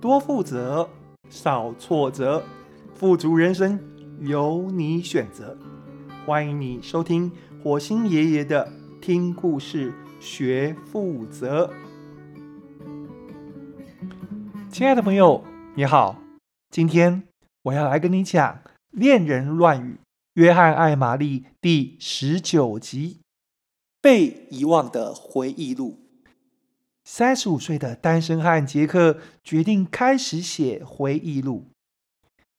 多负责，少挫折，富足人生由你选择。欢迎你收听火星爷爷的听故事学负责。亲爱的朋友，你好，今天我要来跟你讲恋人乱语约翰爱玛丽第19集被遗忘的回忆录。35岁的单身汉杰克决定开始写回忆录。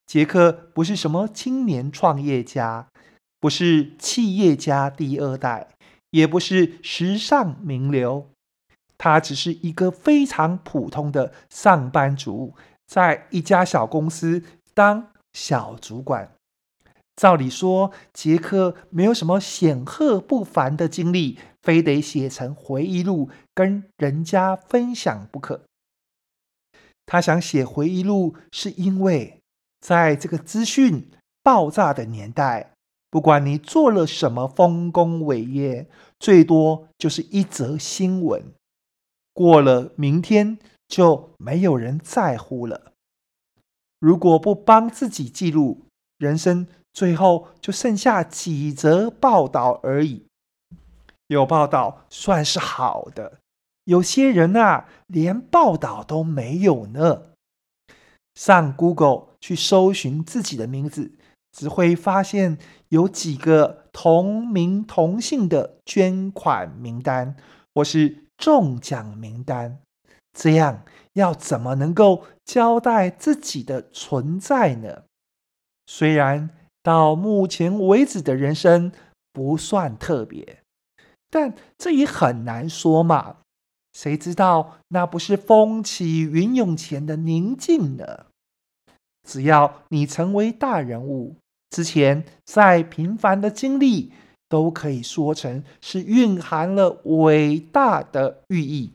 杰克不是什么青年创业家，不是企业家第二代，也不是时尚名流，他只是一个非常普通的上班族，在一家小公司当小主管。照理说，杰克没有什么显赫不凡的经历，非得写成回忆录跟人家分享不可。他想写回忆录是因为，在这个资讯爆炸的年代，不管你做了什么丰功伟业，最多就是一则新闻，过了明天就没有人在乎了。如果不帮自己记录，人生最后就剩下几则报道而已。有报道算是好的，有些人啊，连报道都没有呢。上 Google 去搜寻自己的名字，只会发现有几个同名同姓的捐款名单，或是中奖名单。这样要怎么能够交代自己的存在呢？虽然到目前为止的人生不算特别，但这也很难说嘛。谁知道那不是风起云涌前的宁静呢？只要你成为大人物，之前再平凡的经历都可以说成是蕴含了伟大的寓意。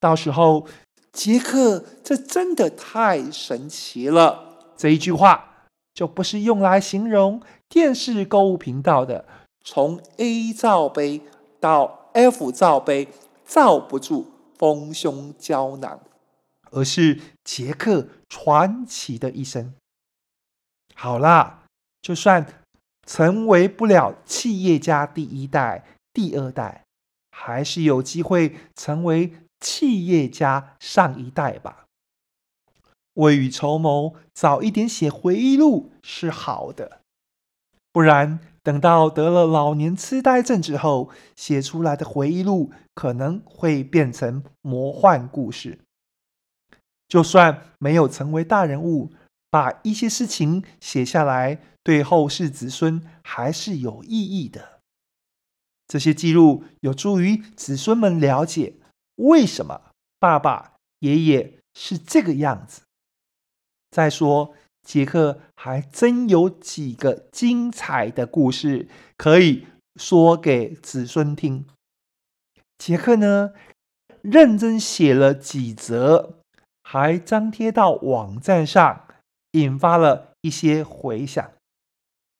到时候，杰克，这真的太神奇了！这一句话就不是用来形容电视购物频道的，从 A 罩杯到 F 罩杯，罩不住丰胸胶囊，而是杰克传奇的一生。好啦，就算成为不了企业家第一代、第二代，还是有机会成为企业家上一代吧。未雨绸缪，早一点写回忆录是好的，不然等到得了老年痴呆症之后，写出来的回忆录可能会变成魔幻故事。就算没有成为大人物，把一些事情写下来，对后世子孙还是有意义的。这些记录有助于子孙们了解为什么爸爸、爷爷是这个样子。再说，杰克还真有几个精彩的故事可以说给子孙听。杰克呢，认真写了几则，还张贴到网站上，引发了一些回响。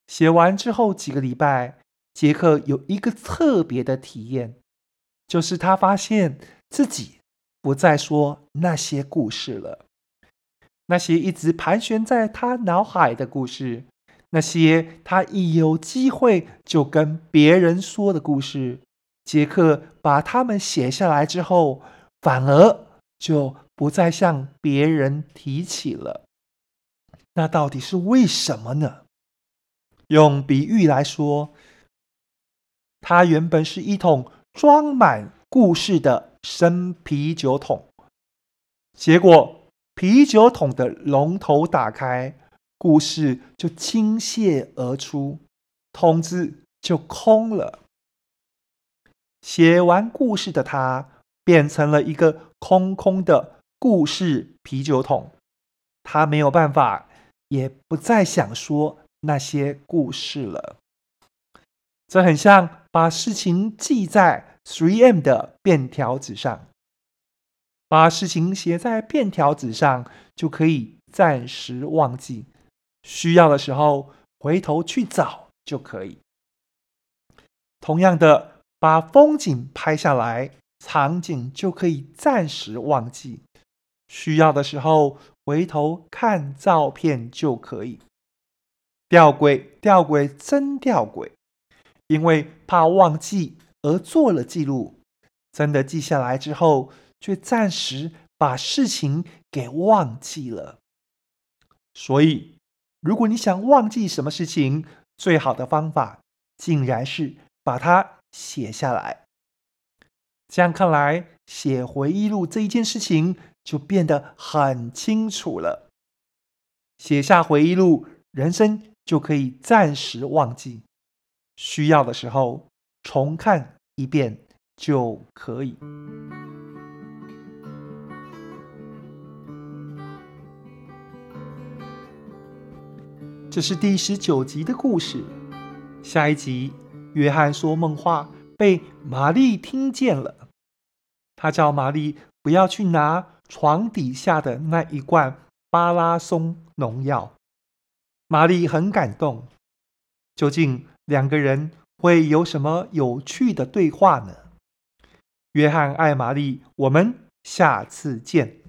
写完之后几个礼拜，杰克有一个特别的体验，就是他发现自己不再说那些故事了，那些一直盘旋在他脑海的故事，那些他一有机会就跟别人说的故事，杰克把他们写下来之后，反而就不再向别人提起了。那到底是为什么呢？用比喻来说，它原本是一桶装满故事的生啤酒桶，结果啤酒桶的龙头打开，故事就倾泻而出，桶子就空了。写完故事的他变成了一个空空的故事啤酒桶，他没有办法，也不再想说那些故事了。这很像把事情记在 3M 的便条纸上，把事情写在便条纸上就可以暂时忘记，需要的时候回头去找就可以。同样的，把风景拍下来，场景就可以暂时忘记，需要的时候回头看照片就可以。吊诡，吊诡，真吊诡！因为怕忘记而做了记录，真的记下来之后，却暂时把事情给忘记了。所以，如果你想忘记什么事情，最好的方法竟然是把它写下来。这样看来，写回忆录这一件事情就变得很清楚了。写下回忆录，人生就可以暂时忘记，需要的时候重看一遍就可以。这是第19集的故事。下一集，约翰说梦话被玛丽听见了，他叫玛丽不要去拿床底下的那一罐巴拉松农药。玛丽很感动，究竟两个人会有什么有趣的对话呢？约翰爱玛丽，我们下次见。